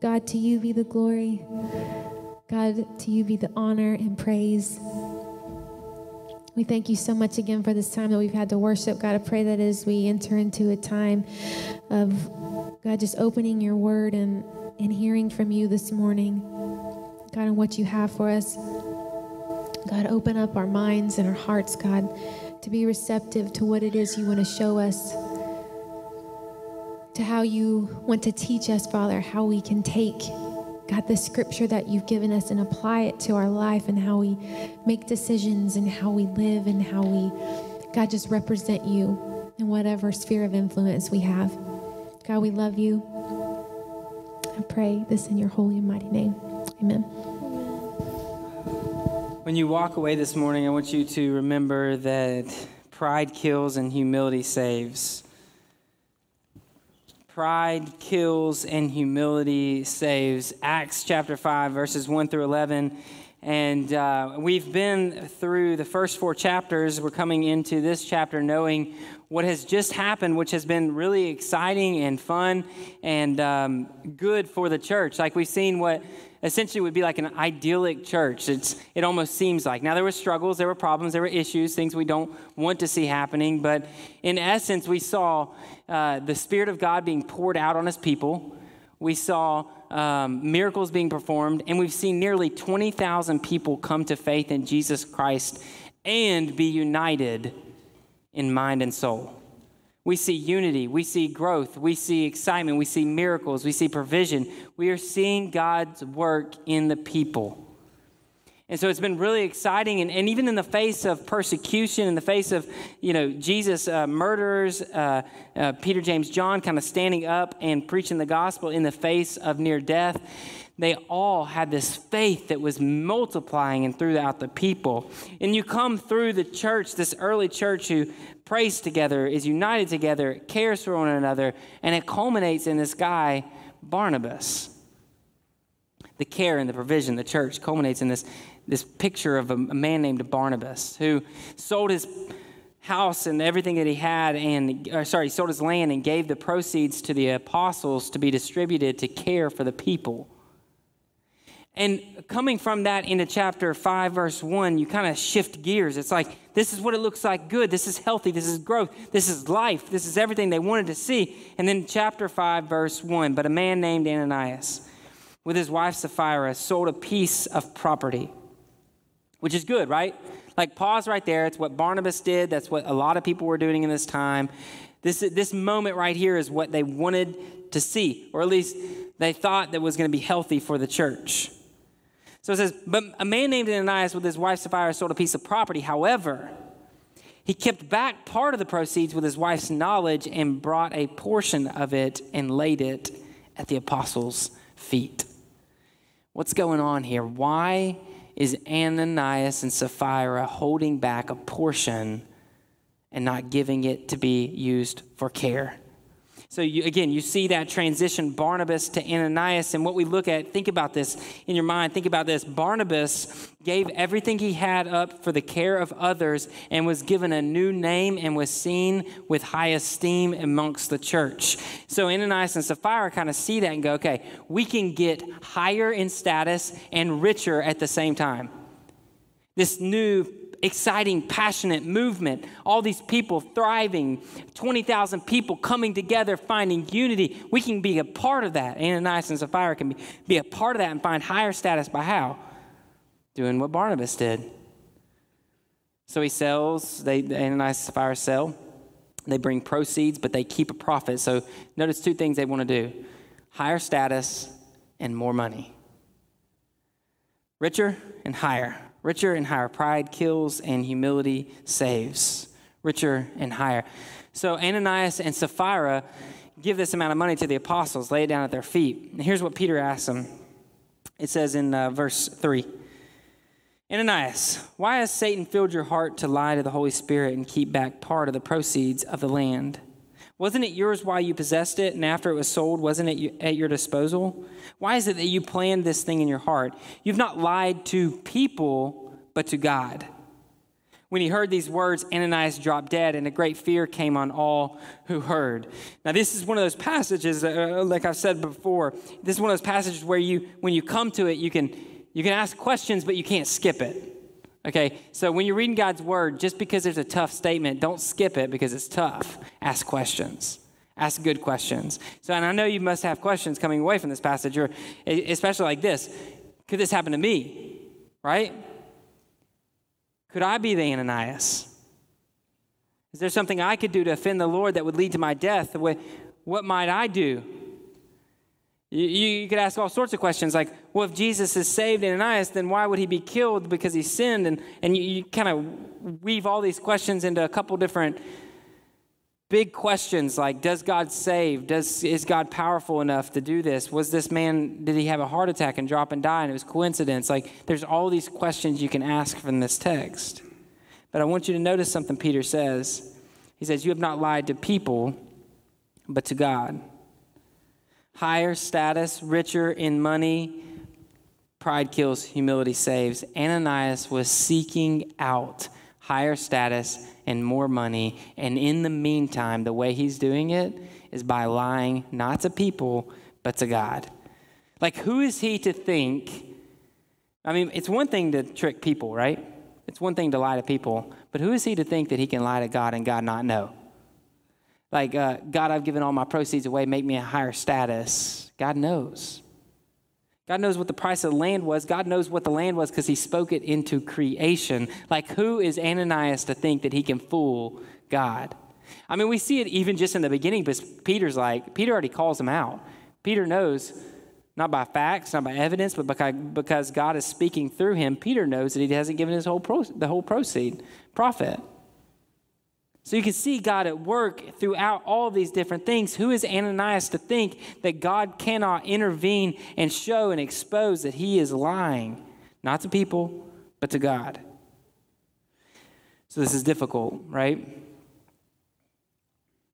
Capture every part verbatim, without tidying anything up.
God, to you be the glory. God, to you be the honor and praise. We thank you so much again for this time that we've had to worship. God, I pray that as we enter into a time of, God, just opening your word and, and hearing from you this morning, God, and what you have for us. God, open up our minds and our hearts, God, to be receptive to what it is you want to show us, to how you want to teach us, Father, how we can take, God, the scripture that you've given us and apply it to our life and how we make decisions and how we live and how we, God, just represent you in whatever sphere of influence we have. God, we love you. I pray this in your holy and mighty name. Amen. When you walk away this morning, I want you to remember that pride kills and humility saves. Pride kills and humility saves. Acts chapter five, verses one through eleven. And uh, we've been through the first four chapters. We're coming into this chapter knowing what has just happened, which has been really exciting and fun and um, good for the church. Like, we've seen what essentially would be like an idyllic church. It's, it almost seems like. Now, there were struggles, there were problems, there were issues, things we don't want to see happening. But in essence, we saw uh, the Spirit of God being poured out on his people. We saw um, miracles being performed, and we've seen nearly twenty thousand people come to faith in Jesus Christ and be united in mind and soul. We see unity, we see growth, we see excitement, we see miracles, we see provision. We are seeing God's work in the people. And so it's been really exciting, and, and even in the face of persecution, in the face of, you know, Jesus, uh, murderers, uh, uh, Peter, James, John kind of standing up and preaching the gospel in the face of near death, they all had this faith that was multiplying and throughout the people. And you come through the church, this early church who prays together, is united together, cares for one another, and it culminates in this guy, Barnabas. The care and the provision, the church culminates in this this picture of a, a man named Barnabas who sold his house and everything that he had, and or sorry, sold his land and gave the proceeds to the apostles to be distributed to care for the people. And coming from that into chapter five, verse one, you kind of shift gears. It's like, this is what it looks like good. This is healthy. This is growth. This is life. This is everything they wanted to see. And then chapter five, verse one, but a man named Ananias, with his wife Sapphira, sold a piece of property, which is good, right? Like, pause right there. It's what Barnabas did. That's what a lot of people were doing in this time. This, this moment right here is what they wanted to see, or at least they thought that was going to be healthy for the church. So it says, but a man named Ananias with his wife Sapphira sold a piece of property. However, he kept back part of the proceeds with his wife's knowledge and brought a portion of it and laid it at the apostles' feet. What's going on here? Why is Ananias and Sapphira holding back a portion and not giving it to be used for care? So you, again, you see that transition, Barnabas to Ananias, and what we look at, think about this in your mind, think about this. Barnabas gave everything he had up for the care of others and was given a new name and was seen with high esteem amongst the church. So Ananias and Sapphira kind of see that and go, okay, we can get higher in status and richer at the same time. This new exciting, passionate movement, all these people thriving, twenty thousand people coming together, finding unity. We can be a part of that. Ananias and Sapphira can be, be a part of that and find higher status by how? Doing what Barnabas did. So he sells, they, Ananias and Sapphira sell. They bring proceeds, but they keep a profit. So notice two things they want to do: higher status and more money. Richer and higher. Richer and higher. Pride kills and humility saves. Richer and higher. So Ananias and Sapphira give this amount of money to the apostles, lay it down at their feet. And here's what Peter asks them. It says in uh, verse three, Ananias, why has Satan filled your heart to lie to the Holy Spirit and keep back part of the proceeds of the land? Wasn't it yours while you possessed it, and after it was sold, wasn't it at your disposal? Why is it that you planned this thing in your heart? You've not lied to people, but to God. When he heard these words, Ananias dropped dead, and a great fear came on all who heard. Now, this is one of those passages, uh, like I've said before, this is one of those passages where you, when you come to it, you can, you can ask questions, but you can't skip it. Okay, so when you're reading God's word, just because there's a tough statement, don't skip it because it's tough. Ask questions. Ask good questions. So, and I know you must have questions coming away from this passage, or especially like this. Could this happen to me, right? Could I be the Ananias? Is there something I could do to offend the Lord that would lead to my death? What might I do? You, you could ask all sorts of questions like, well, if Jesus has saved Ananias, then why would he be killed because he sinned? And, and you, you kind of weave all these questions into a couple different big questions like, does God save? Does is God powerful enough to do this? Was this man, did he have a heart attack and drop and die and it was coincidence? Like, there's all these questions you can ask from this text. But I want you to notice something Peter says. He says, you have not lied to people, but to God. Higher status, richer in money, pride kills, humility saves. Ananias was seeking out higher status and more money. And in the meantime, the way he's doing it is by lying not to people, but to God. Like, who is he to think? I mean, it's one thing to trick people, right? It's one thing to lie to people. But who is he to think that he can lie to God and God not know? Like, uh, God, I've given all my proceeds away. Make me a higher status. God knows. God knows what the price of the land was. God knows what the land was because he spoke it into creation. Like, who is Ananias to think that he can fool God? I mean, we see it even just in the beginning, but Peter's like, Peter already calls him out. Peter knows, not by facts, not by evidence, but because, because God is speaking through him, Peter knows that he hasn't given his whole pro, the whole proceed, profit. So you can see God at work throughout all of these different things. Who is Ananias to think that God cannot intervene and show and expose that he is lying, not to people, but to God? So this is difficult, right?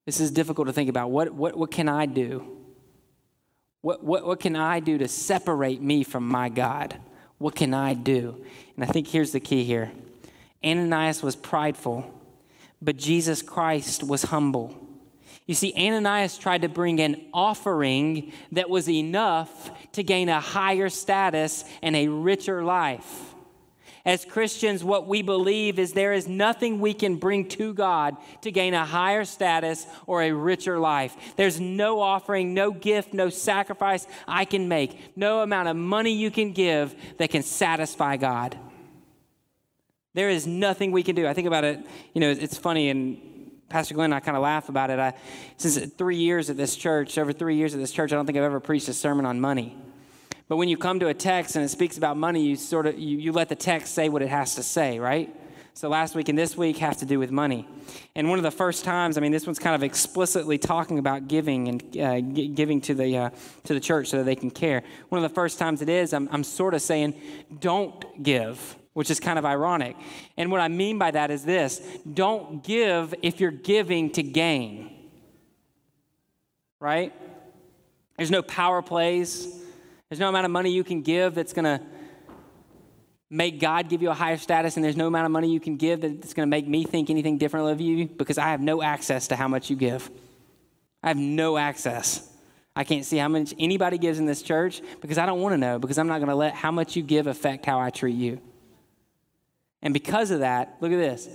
This is difficult to think about. What what what can I do? What what what can I do to separate me from my God? What can I do? And I think here's the key here. Ananias was prideful, but Jesus Christ was humble. You see, Ananias tried to bring an offering that was enough to gain a higher status and a richer life. As Christians, what we believe is there is nothing we can bring to God to gain a higher status or a richer life. There's no offering, no gift, no sacrifice I can make, no amount of money you can give that can satisfy God. There is nothing we can do. I think about it, you know, it's funny, and Pastor Glenn and I kind of laugh about it. I, since three years at this church, over three years at this church, I don't think I've ever preached a sermon on money. But when you come to a text and it speaks about money, you sort of, you, you let the text say what it has to say, right? So last week and this week have to do with money. And one of the first times, I mean, this one's kind of explicitly talking about giving and uh, g- giving to the uh, to the church so that they can care. One of the first times it is, I'm, I'm sort of saying, don't give, which is kind of ironic. And what I mean by that is this: don't give if you're giving to gain, right? There's no power plays. There's no amount of money you can give that's going to make God give you a higher status, and there's no amount of money you can give that's going to make me think anything different of you, because I have no access to how much you give. I have no access. I can't see how much anybody gives in this church because I don't want to know, because I'm not going to let how much you give affect how I treat you. And because of that, look at this.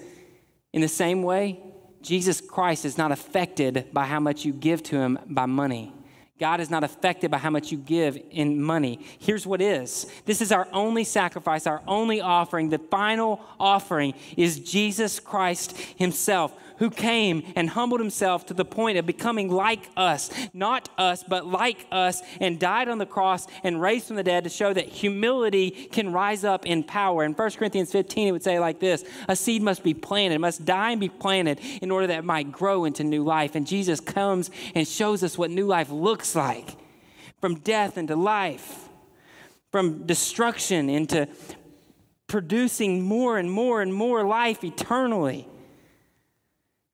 In the same way, Jesus Christ is not affected by how much you give to him by money. God is not affected by how much you give in money. Here's what is. This is our only sacrifice, our only offering. The final offering is Jesus Christ himself, who came and humbled himself to the point of becoming like us, not us, but like us, and died on the cross and raised from the dead to show that humility can rise up in power. In First Corinthians fifteen, it would say like this: a seed must be planted, it must die and be planted in order that it might grow into new life. And Jesus comes and shows us what new life looks like, from death into life, from destruction into producing more and more and more life eternally.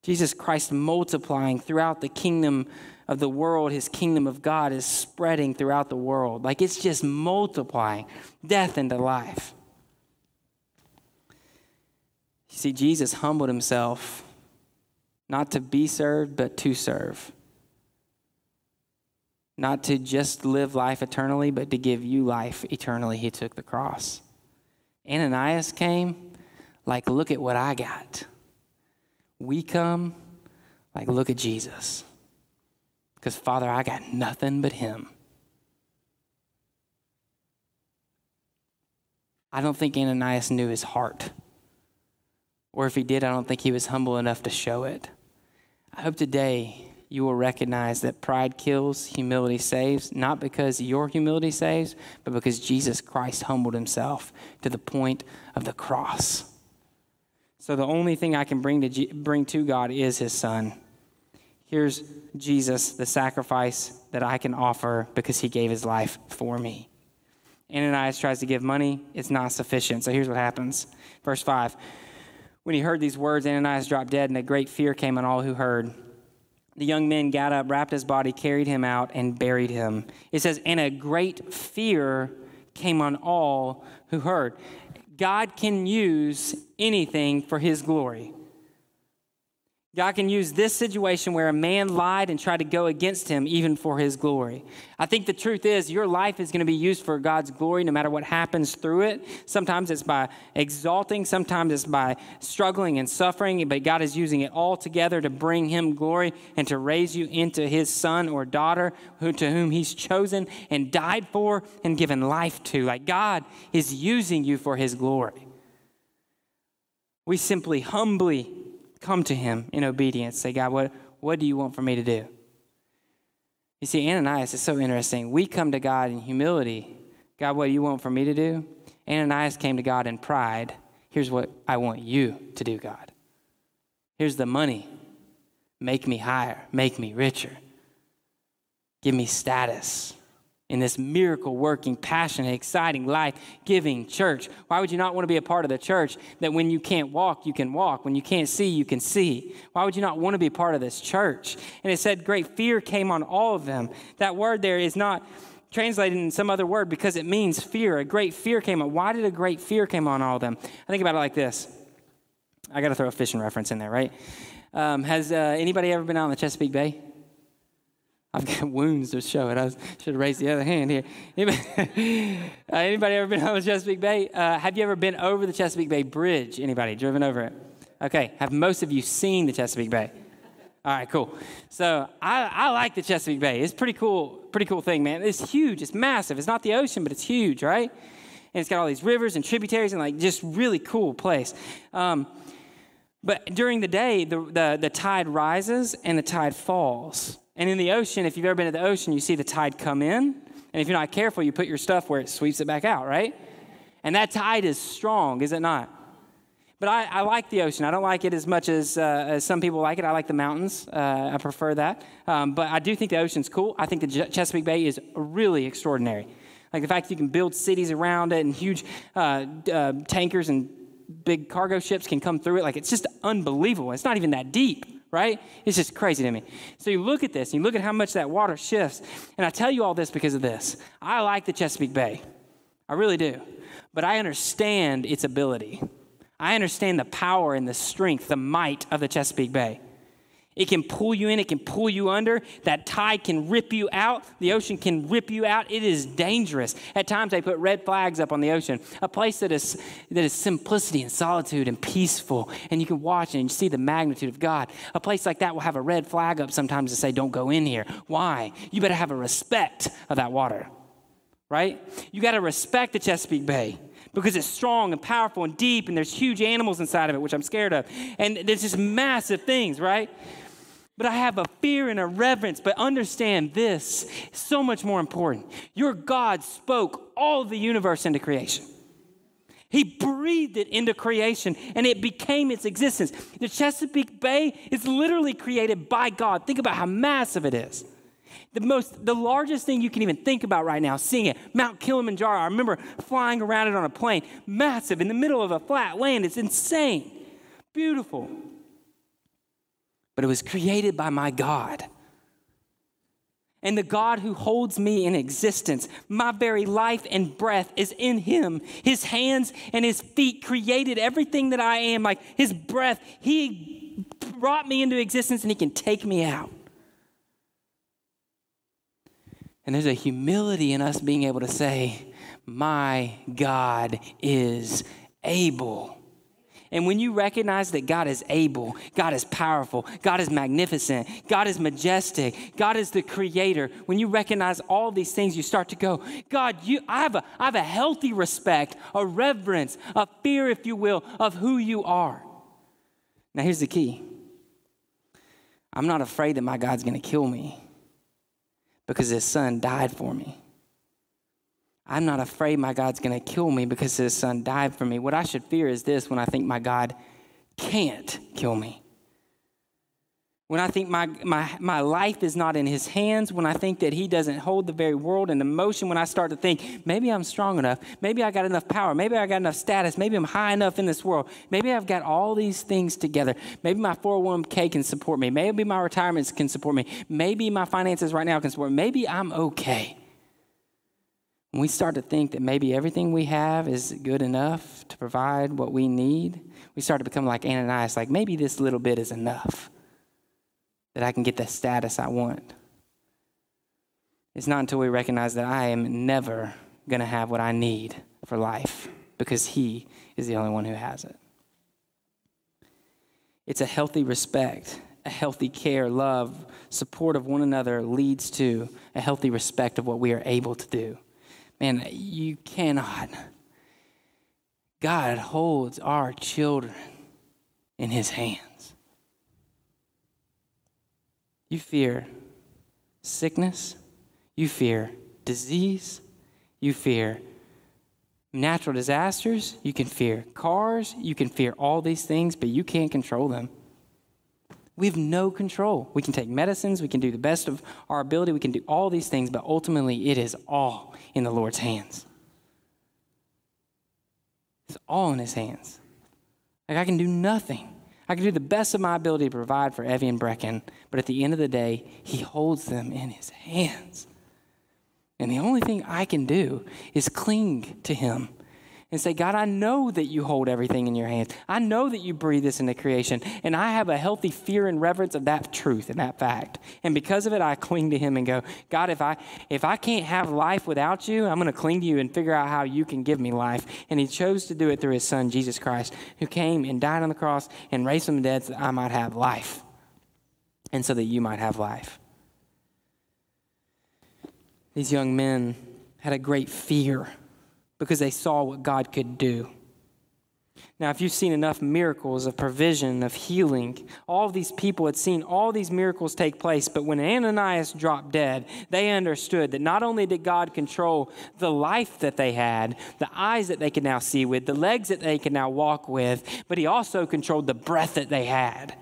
Jesus Christ multiplying throughout the kingdom of the world. His kingdom of God is spreading throughout the world. Like, it's just multiplying death into life. You see, Jesus humbled himself not to be served, but to serve. Not to just live life eternally, but to give you life eternally. He took the cross. Ananias came like, look at what I got. We come like, look at Jesus. Because, Father, I got nothing but him. I don't think Ananias knew his heart. Or if he did, I don't think he was humble enough to show it. I hope today you will recognize that pride kills, humility saves, not because your humility saves, but because Jesus Christ humbled himself to the point of the cross. So the only thing I can bring to G- bring to God is his son. Here's Jesus, the sacrifice that I can offer because he gave his life for me. Ananias tries to give money. It's not sufficient. So here's what happens. Verse five, when he heard these words, Ananias dropped dead, and a great fear came on all who heard. The young men got up, wrapped his body, carried him out, and buried him. It says, and a great fear came on all who heard. God can use anything for his glory. God can use this situation where a man lied and tried to go against him even for his glory. I think the truth is your life is going to be used for God's glory no matter what happens through it. Sometimes it's by exalting. Sometimes it's by struggling and suffering. But God is using it all together to bring him glory and to raise you into his son or daughter who to whom he's chosen and died for and given life to. Like God is using you for his glory. We simply humbly come to him in obedience. Say, God, what, what do you want for me to do? You see, Ananias is so interesting. We come to God in humility. God, what do you want for me to do? Ananias came to God in pride. Here's what I want you to do, God. Here's the money. Make me higher. Make me richer. Give me status in this miracle-working, passionate, exciting, life-giving church. Why would you not want to be a part of the church that when you can't walk, you can walk? When you can't see, you can see. Why would you not want to be part of this church? And it said great fear came on all of them. That word there is not translated in some other word because it means fear. A great fear came on. Why did a great fear come on all of them? I think about it like this. I got to throw a fishing reference in there, right? Um, has uh, anybody ever been out in the Chesapeake Bay? I've got wounds to show it. I should have raised the other hand here. Anybody, uh, anybody ever been on the Chesapeake Bay? Uh, have you ever been over the Chesapeake Bay Bridge? Anybody driven over it? Okay. Have most of you seen the Chesapeake Bay? All right, cool. So I, I like the Chesapeake Bay. It's pretty cool, pretty cool thing, man. It's huge. It's massive. It's not the ocean, but it's huge, right? And it's got all these rivers and tributaries and like just really cool place. Um, but during the day, the, the, the tide rises and the tide falls. And in the ocean, if you've ever been to the ocean, you see the tide come in. And if you're not careful, you put your stuff where it sweeps it back out, right? And that tide is strong, is it not? But I, I like the ocean. I don't like it as much as, uh, as some people like it. I like the mountains. Uh, I prefer that. Um, but I do think the ocean's cool. I think the Je- Chesapeake Bay is really extraordinary. Like the fact that you can build cities around it and huge uh, uh, tankers and big cargo ships can come through it. Like it's just unbelievable. It's not even that deep. Right? It's just crazy to me. So you look at this, you look at how much that water shifts. And I tell you all this because of this. I like the Chesapeake Bay. I really do. But I understand its ability. I understand the power and the strength, the might of the Chesapeake Bay. It can pull you in. It can pull you under. That tide can rip you out. The ocean can rip you out. It is dangerous. At times they put red flags up on the ocean, a place that is that is simplicity and solitude and peaceful, and you can watch it and you see the magnitude of God. A place like that will have a red flag up sometimes to say, don't go in here. Why? You better have a respect of that water, right? You got to respect the Chesapeake Bay. Because it's strong and powerful and deep, and there's huge animals inside of it, which I'm scared of. And there's just massive things, right? But I have a fear and a reverence. But understand this, so much more important. Your God spoke all the universe into creation. He breathed it into creation, and it became its existence. The Chesapeake Bay is literally created by God. Think about how massive it is. The most, the largest thing you can even think about right now, seeing it, Mount Kilimanjaro. I remember flying around it on a plane, massive, in the middle of a flat land. It's insane, beautiful. But it was created by my God. And the God who holds me in existence, my very life and breath is in him. His hands and his feet created everything that I am, like his breath. He brought me into existence and he can take me out. And there's a humility in us being able to say, my God is able. And when you recognize that God is able, God is powerful, God is magnificent, God is majestic, God is the creator. When you recognize all these things, you start to go, God, you, I have a, I have a healthy respect, a reverence, a fear, if you will, of who you are. Now, here's the key. I'm not afraid that my God's going to kill me. Because his son died for me. I'm not afraid my God's going to kill me because his son died for me. What I should fear is this when I think my God can't kill me. When I think my, my, my life is not in his hands, when I think that he doesn't hold the very world in motion, when I start to think, maybe I'm strong enough, maybe I got enough power, maybe I got enough status, maybe I'm high enough in this world, maybe I've got all these things together, maybe my four oh one k can support me, maybe my retirements can support me, maybe my finances right now can support me, maybe I'm okay. When we start to think that maybe everything we have is good enough to provide what we need, we start to become like Ananias, like maybe this little bit is enough that I can get the status I want. It's not until we recognize that I am never going to have what I need for life because he is the only one who has it. It's a healthy respect, a healthy care, love, support of one another leads to a healthy respect of what we are able to do. Man, you cannot. God holds our children in his hands. You fear sickness, you fear disease, you fear natural disasters, you can fear cars, you can fear all these things, but you can't control them. We have no control. We can take medicines, we can do the best of our ability, we can do all these things, but ultimately it is all in the Lord's hands. It's all in his hands. Like I can do nothing. I can do the best of my ability to provide for Evie and Brecken, but at the end of the day, he holds them in his hands. And the only thing I can do is cling to him and say, God, I know that you hold everything in your hands. I know that you breathe this into creation. And I have a healthy fear and reverence of that truth and that fact. And because of it, I cling to him and go, God, if I if I can't have life without you, I'm going to cling to you and figure out how you can give me life. And he chose to do it through his son, Jesus Christ, who came and died on the cross and raised from the dead so that I might have life and so that you might have life. These young men had a great fear because they saw what God could do. Now, if you've seen enough miracles of provision, of healing, all of these people had seen all these miracles take place, but when Ananias dropped dead, they understood that not only did God control the life that they had, the eyes that they could now see with, the legs that they could now walk with, but he also controlled the breath that they had.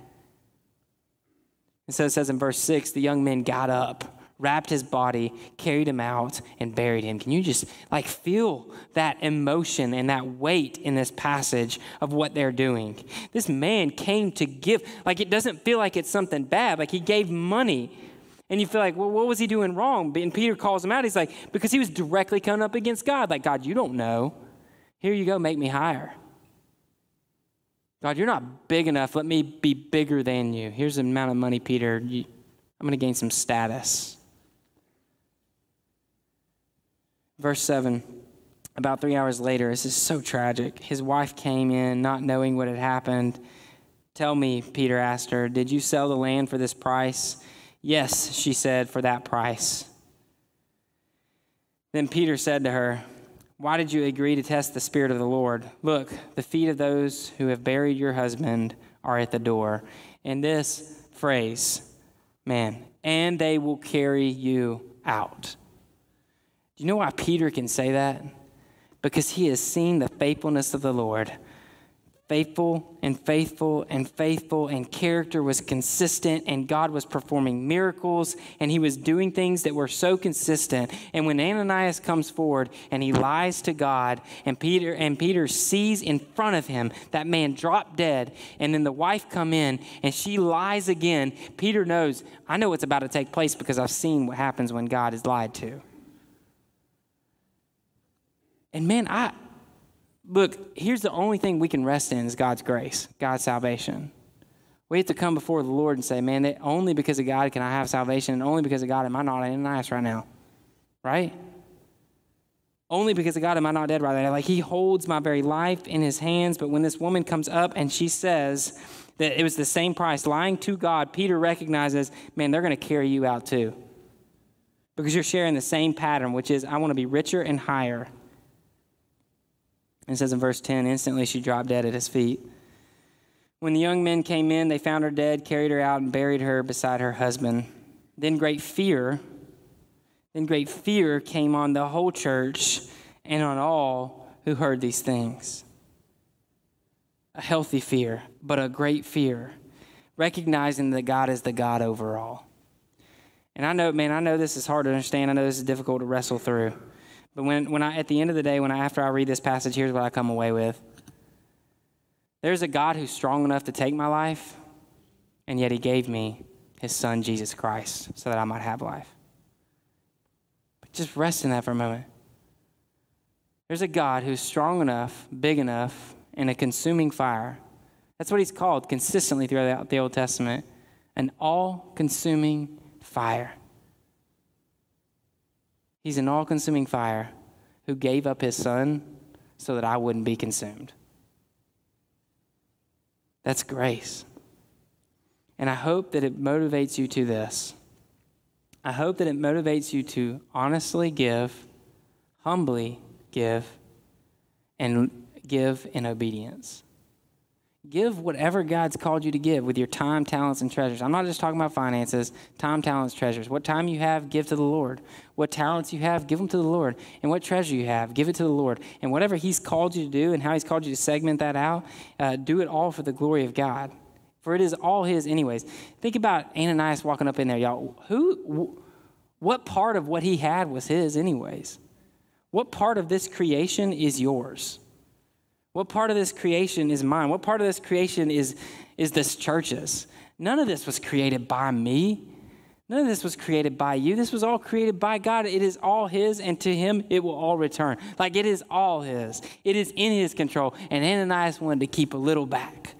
And so it says in verse six, the young men got up, wrapped his body, carried him out, and buried him. Can you just like feel that emotion and that weight in this passage of what they're doing? This man came to give. Like it doesn't feel like it's something bad. Like he gave money. And you feel like, well, what was he doing wrong? And Peter calls him out. He's like, because he was directly coming up against God. Like, God, you don't know. Here you go, make me higher. God, you're not big enough. Let me be bigger than you. Here's the amount of money, Peter. You, I'm going to gain some status. Verse seven, about three hours later, this is so tragic. His wife came in, not knowing what had happened. Tell me, Peter asked her, did you sell the land for this price? Yes, she said, for that price. Then Peter said to her, why did you agree to test the Spirit of the Lord? Look, the feet of those who have buried your husband are at the door. And this phrase, man, and they will carry you out. Do you know why Peter can say that? Because he has seen the faithfulness of the Lord. Faithful and faithful and faithful, and character was consistent, and God was performing miracles, and he was doing things that were so consistent. And when Ananias comes forward and he lies to God, and Peter and Peter sees in front of him that man drop dead, and then the wife come in and she lies again, Peter knows, I know what's about to take place because I've seen what happens when God is lied to. And man, I look, here's the only thing we can rest in is God's grace, God's salvation. We have to come before the Lord and say, man, that only because of God can I have salvation, and only because of God am I not Ananias right now, right? Only because of God am I not dead right now. Like he holds my very life in his hands. But when this woman comes up and she says that it was the same price, lying to God, Peter recognizes, man, they're going to carry you out too. Because you're sharing the same pattern, which is I want to be richer and higher. It says in verse ten, instantly she dropped dead at his feet. When the young men came in, they found her dead, carried her out, and buried her beside her husband. Then great fear, then great fear came on the whole church and on all who heard these things. A healthy fear, but a great fear, recognizing that God is the God over all. And I know, man, I know this is hard to understand. I know this is difficult to wrestle through. But when, when I, at the end of the day, when I, after I read this passage, here's what I come away with. There's a God who's strong enough to take my life, and yet he gave me his son, Jesus Christ, so that I might have life. But just rest in that for a moment. There's a God who's strong enough, big enough, and a consuming fire. That's what he's called consistently throughout the Old Testament, an all-consuming fire. He's an all-consuming fire who gave up his son so that I wouldn't be consumed. That's grace. And I hope that it motivates you to this. I hope that it motivates you to honestly give, humbly give, and give in obedience. Give whatever God's called you to give with your time, talents, and treasures. I'm not just talking about finances, time, talents, treasures. What time you have, give to the Lord. What talents you have, give them to the Lord. And what treasure you have, give it to the Lord. And whatever he's called you to do and how he's called you to segment that out, uh, do it all for the glory of God. For it is all his anyways. Think about Ananias walking up in there, y'all. Who, wh- what part of what he had was his anyways? What part of this creation is yours? What part of this creation is mine? What part of this creation is, is this church's? None of this was created by me. None of this was created by you. This was all created by God. It is all his, and to him it will all return. Like, it is all his. It is in his control, and Ananias wanted to keep a little back.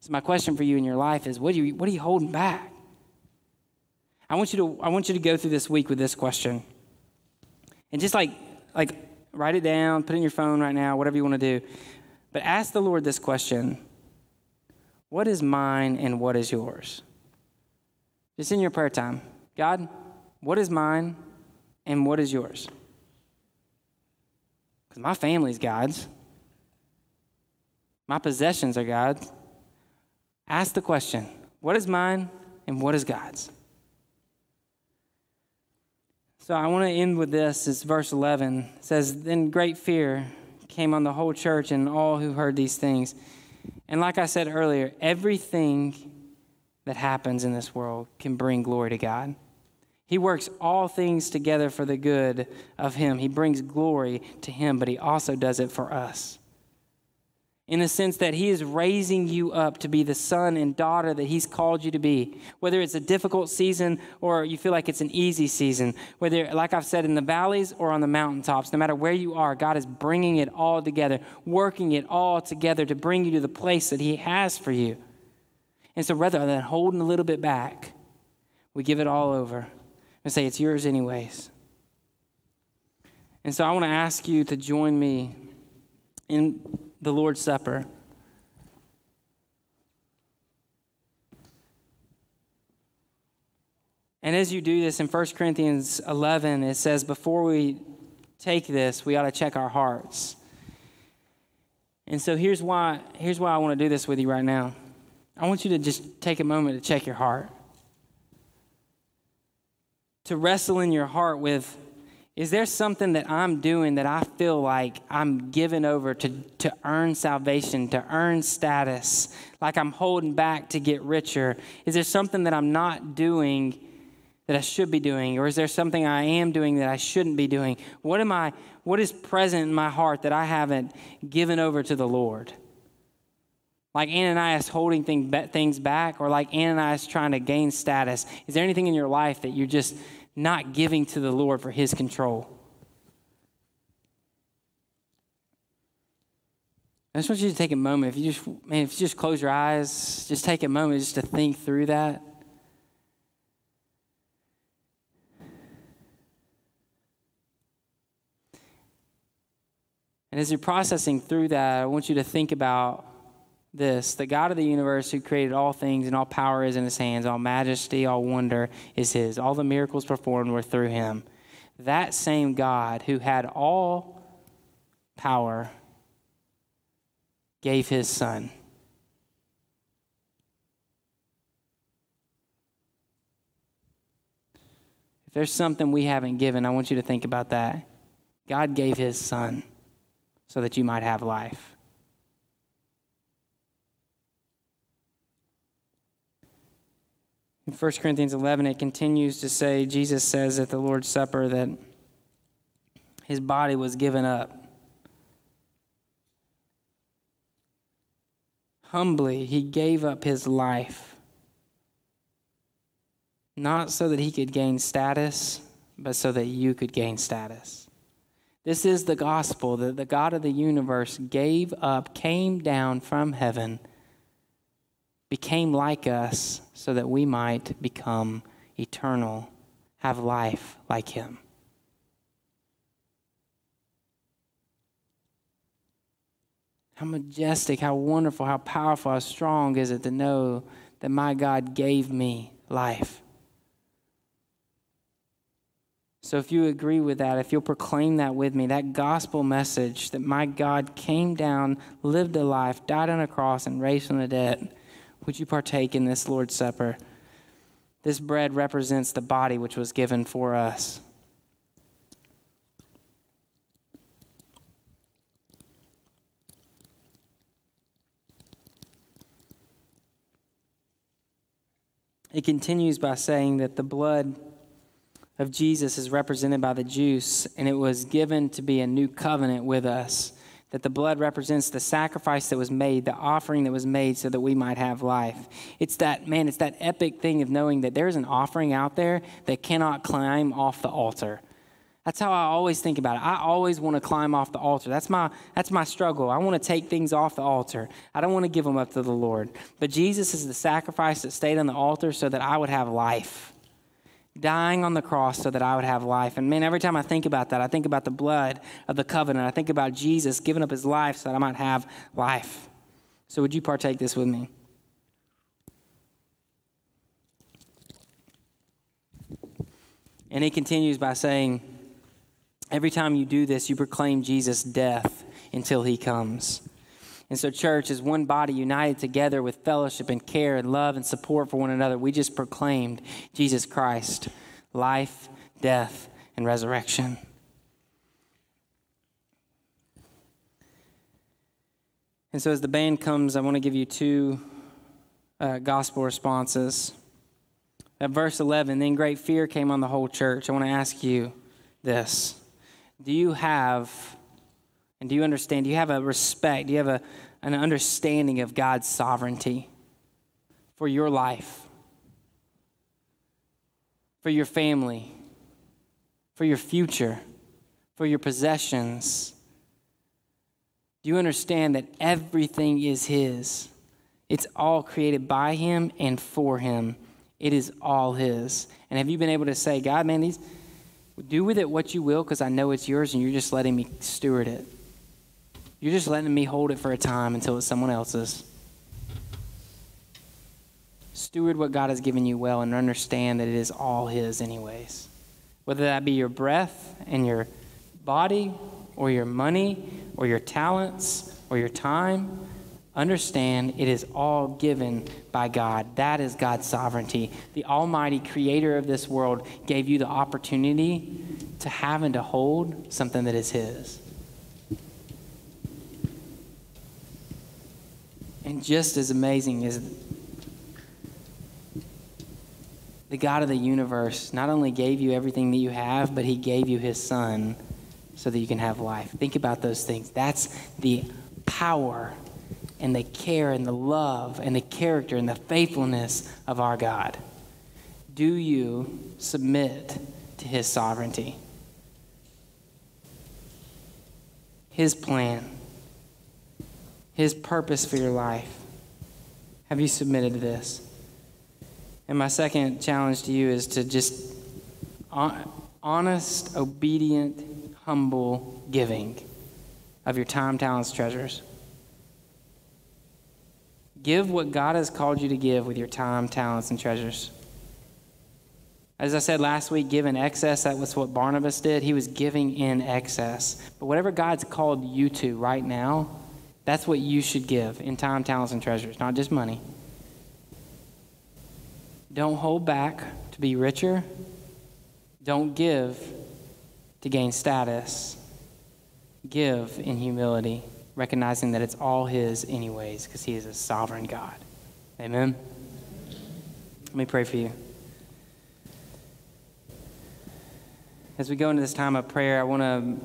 So my question for you in your life is, what are you, what are you holding back? I want you to I want you to go through this week with this question. And just like like... write it down, put it in your phone right now, whatever you want to do. But ask the Lord this question: what is mine and what is yours? Just in your prayer time. God, what is mine and what is yours? Because my family's God's. My possessions are God's. Ask the question, what is mine and what is God's? So I want to end with this. It's verse eleven. It says, then great fear came on the whole church and all who heard these things. And like I said earlier, everything that happens in this world can bring glory to God. He works all things together for the good of him. He brings glory to him, but he also does it for us. In the sense that he is raising you up to be the son and daughter that he's called you to be. Whether it's a difficult season or you feel like it's an easy season. Whether, like I've said, in the valleys or on the mountaintops. No matter where you are, God is bringing it all together. Working it all together to bring you to the place that he has for you. And so rather than holding a little bit back, we give it all over and say it's yours anyways. And so I want to ask you to join me in the Lord's Supper. And as you do this, in First Corinthians eleven, it says, before we take this, we ought to check our hearts. And so here's why, here's why I want to do this with you right now. I want you to just take a moment to check your heart. To wrestle in your heart with, is there something that I'm doing that I feel like I'm giving over to, to earn salvation, to earn status, like I'm holding back to get richer? Is there something that I'm not doing that I should be doing? Or is there something I am doing that I shouldn't be doing? What am I, what is present in my heart that I haven't given over to the Lord? Like Ananias holding thing, things back, or like Ananias trying to gain status. Is there anything in your life that you're just not giving to the Lord for his control? I just want you to take a moment. If you just, man, if you just close your eyes, just take a moment just to think through that. And as you're processing through that, I want you to think about this: the God of the universe who created all things, and all power is in his hands, all majesty, all wonder is his. All the miracles performed were through him. That same God who had all power gave his son. If there's something we haven't given, I want you to think about that. God gave his son so that you might have life. In First Corinthians eleven, it continues to say, Jesus says at the Lord's Supper that his body was given up. Humbly, he gave up his life, not so that he could gain status, but so that you could gain status. This is the gospel, that the God of the universe gave up, came down from heaven, became like us so that we might become eternal, have life like him. How majestic, how wonderful, how powerful, how strong is it to know that my God gave me life. So if you agree with that, if you'll proclaim that with me, that gospel message that my God came down, lived a life, died on a cross, and raised from the dead, would you partake in this Lord's Supper? This bread represents the body which was given for us. It continues by saying that the blood of Jesus is represented by the juice, and it was given to be a new covenant with us, that the blood represents the sacrifice that was made, the offering that was made so that we might have life. It's that, man, it's that epic thing of knowing that there's an offering out there that cannot climb off the altar. That's how I always think about it. I always want to climb off the altar. That's my that's my struggle. I want to take things off the altar. I don't want to give them up to the Lord. But Jesus is the sacrifice that stayed on the altar so that I would have life. Dying on the cross so that I would have life. And man, every time I think about that, I think about the blood of the covenant. I think about Jesus giving up his life so that I might have life. So would you partake this with me? And he continues by saying, every time you do this, you proclaim Jesus' death until he comes. And so church is one body united together with fellowship and care and love and support for one another. We just proclaimed Jesus Christ, life, death, and resurrection. And so as the band comes, I want to give you two uh, gospel responses. At verse eleven, then great fear came on the whole church. I want to ask you this. Do you have, and do you understand, do you have a respect, do you have a, an understanding of God's sovereignty for your life, for your family, for your future, for your possessions? Do you understand that everything is his? It's all created by him and for him. It is all his. And have you been able to say, God, man, these... do with it what you will, because I know it's yours and you're just letting me steward it. You're just letting me hold it for a time until it's someone else's. Steward what God has given you well and understand that it is all his anyways. Whether that be your breath and your body or your money or your talents or your time, understand it is all given by God. That is God's sovereignty. The Almighty Creator of this world gave you the opportunity to have and to hold something that is his. And just as amazing is the God of the universe not only gave you everything that you have, but he gave you his Son so that you can have life. Think about those things. That's the power and the care and the love and the character and the faithfulness of our God. Do you submit to his sovereignty? His plan, his purpose for your life. Have you submitted to this? And my second challenge to you is to just honest, obedient, humble giving of your time, talents, treasures. Give what God has called you to give with your time, talents, and treasures. As I said last week, give in excess. That was what Barnabas did. He was giving in excess. But whatever God's called you to right now, that's what you should give in time, talents, and treasures, not just money. Don't hold back to be richer. Don't give to gain status. Give in humility, recognizing that it's all his anyways, because he is a sovereign God. Amen? Let me pray for you. As we go into this time of prayer, I want to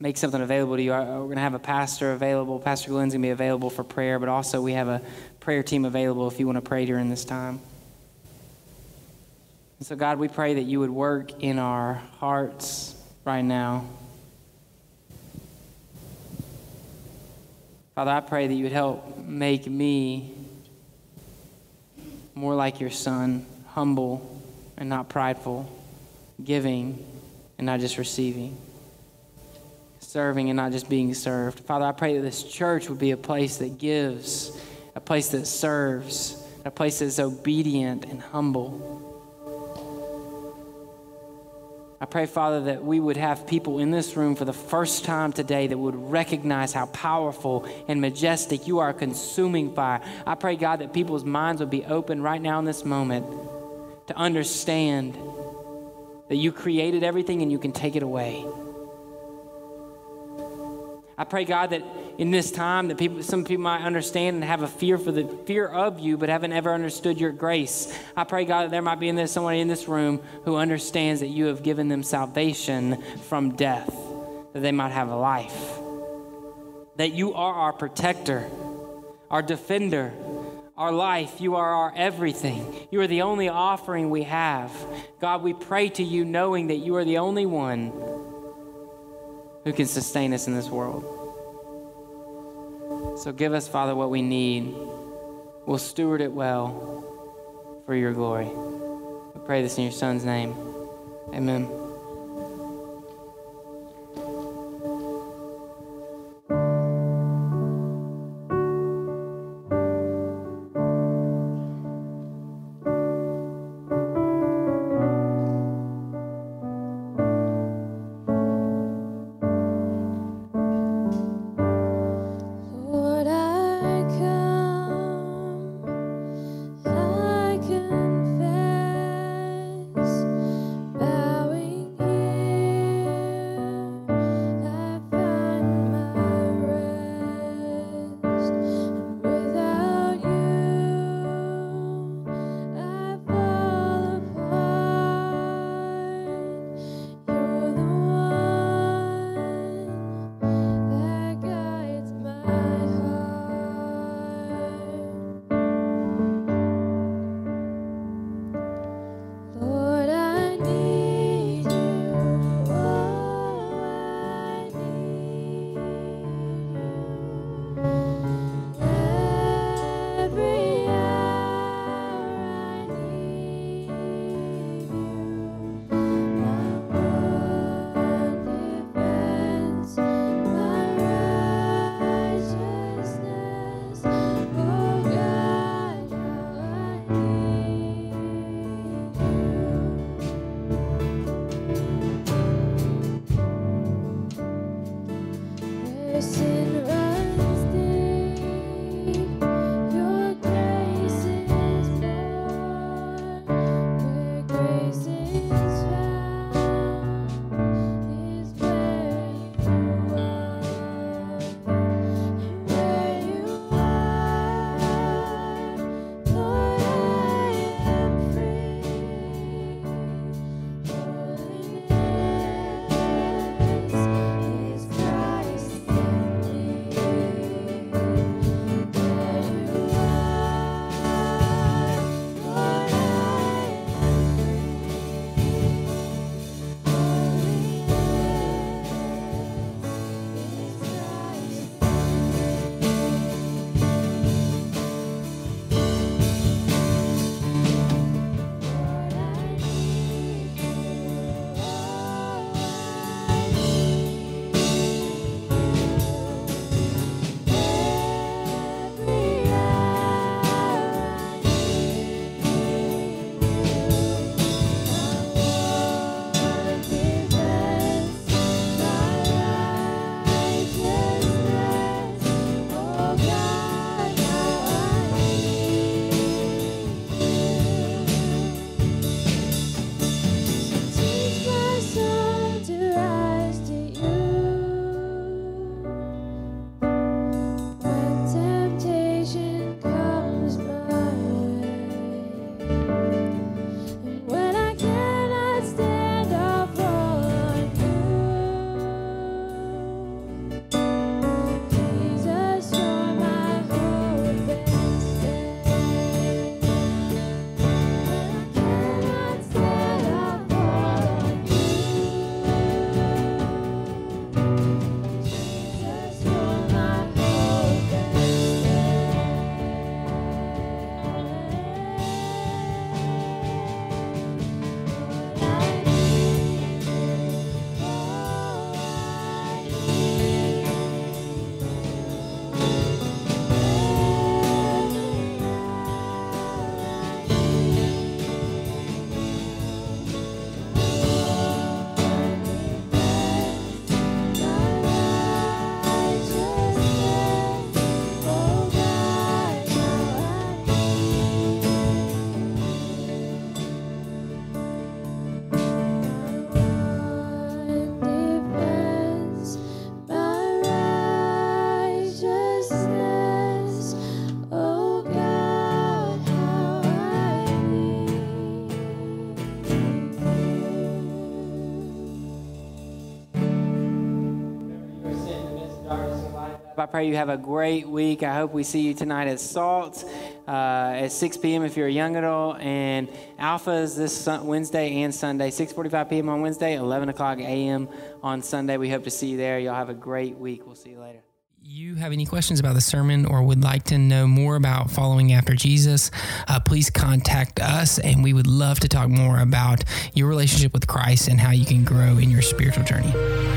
make something available to you. We're going to have a pastor available. Pastor Glenn's going to be available for prayer, but also we have a prayer team available if you want to pray during this time. And so, God, we pray that you would work in our hearts right now. Father, I pray that you would help make me more like your son, humble and not prideful, giving and not just receiving, serving and not just being served. Father, I pray that this church would be a place that gives, a place that serves, a place that is obedient and humble. I pray, Father, that we would have people in this room for the first time today that would recognize how powerful and majestic you are, consuming fire. I pray, God, that people's minds would be open right now in this moment to understand that you created everything and you can take it away. I pray, God, that in this time that people, some people might understand and have a fear for the fear of you, but haven't ever understood your grace. I pray, God, that there might be in this someone in this room who understands that you have given them salvation from death, that they might have a life. That you are our protector, our defender, our life. You are our everything. You are the only offering we have. God, we pray to you knowing that you are the only one who can sustain us in this world. So give us, Father, what we need. We'll steward it well for your glory. We pray this in your Son's name. Amen. I pray you have a great week. I hope we see you tonight at SALT uh, at six p.m. if you're a young adult, and Alphas this Wednesday and Sunday, six forty-five p.m. on Wednesday, eleven o'clock a.m. on Sunday. We hope to see you there. Y'all have a great week. We'll see you later. You have any questions about the sermon or would like to know more about following after Jesus, uh, please contact us, and we would love to talk more about your relationship with Christ and how you can grow in your spiritual journey.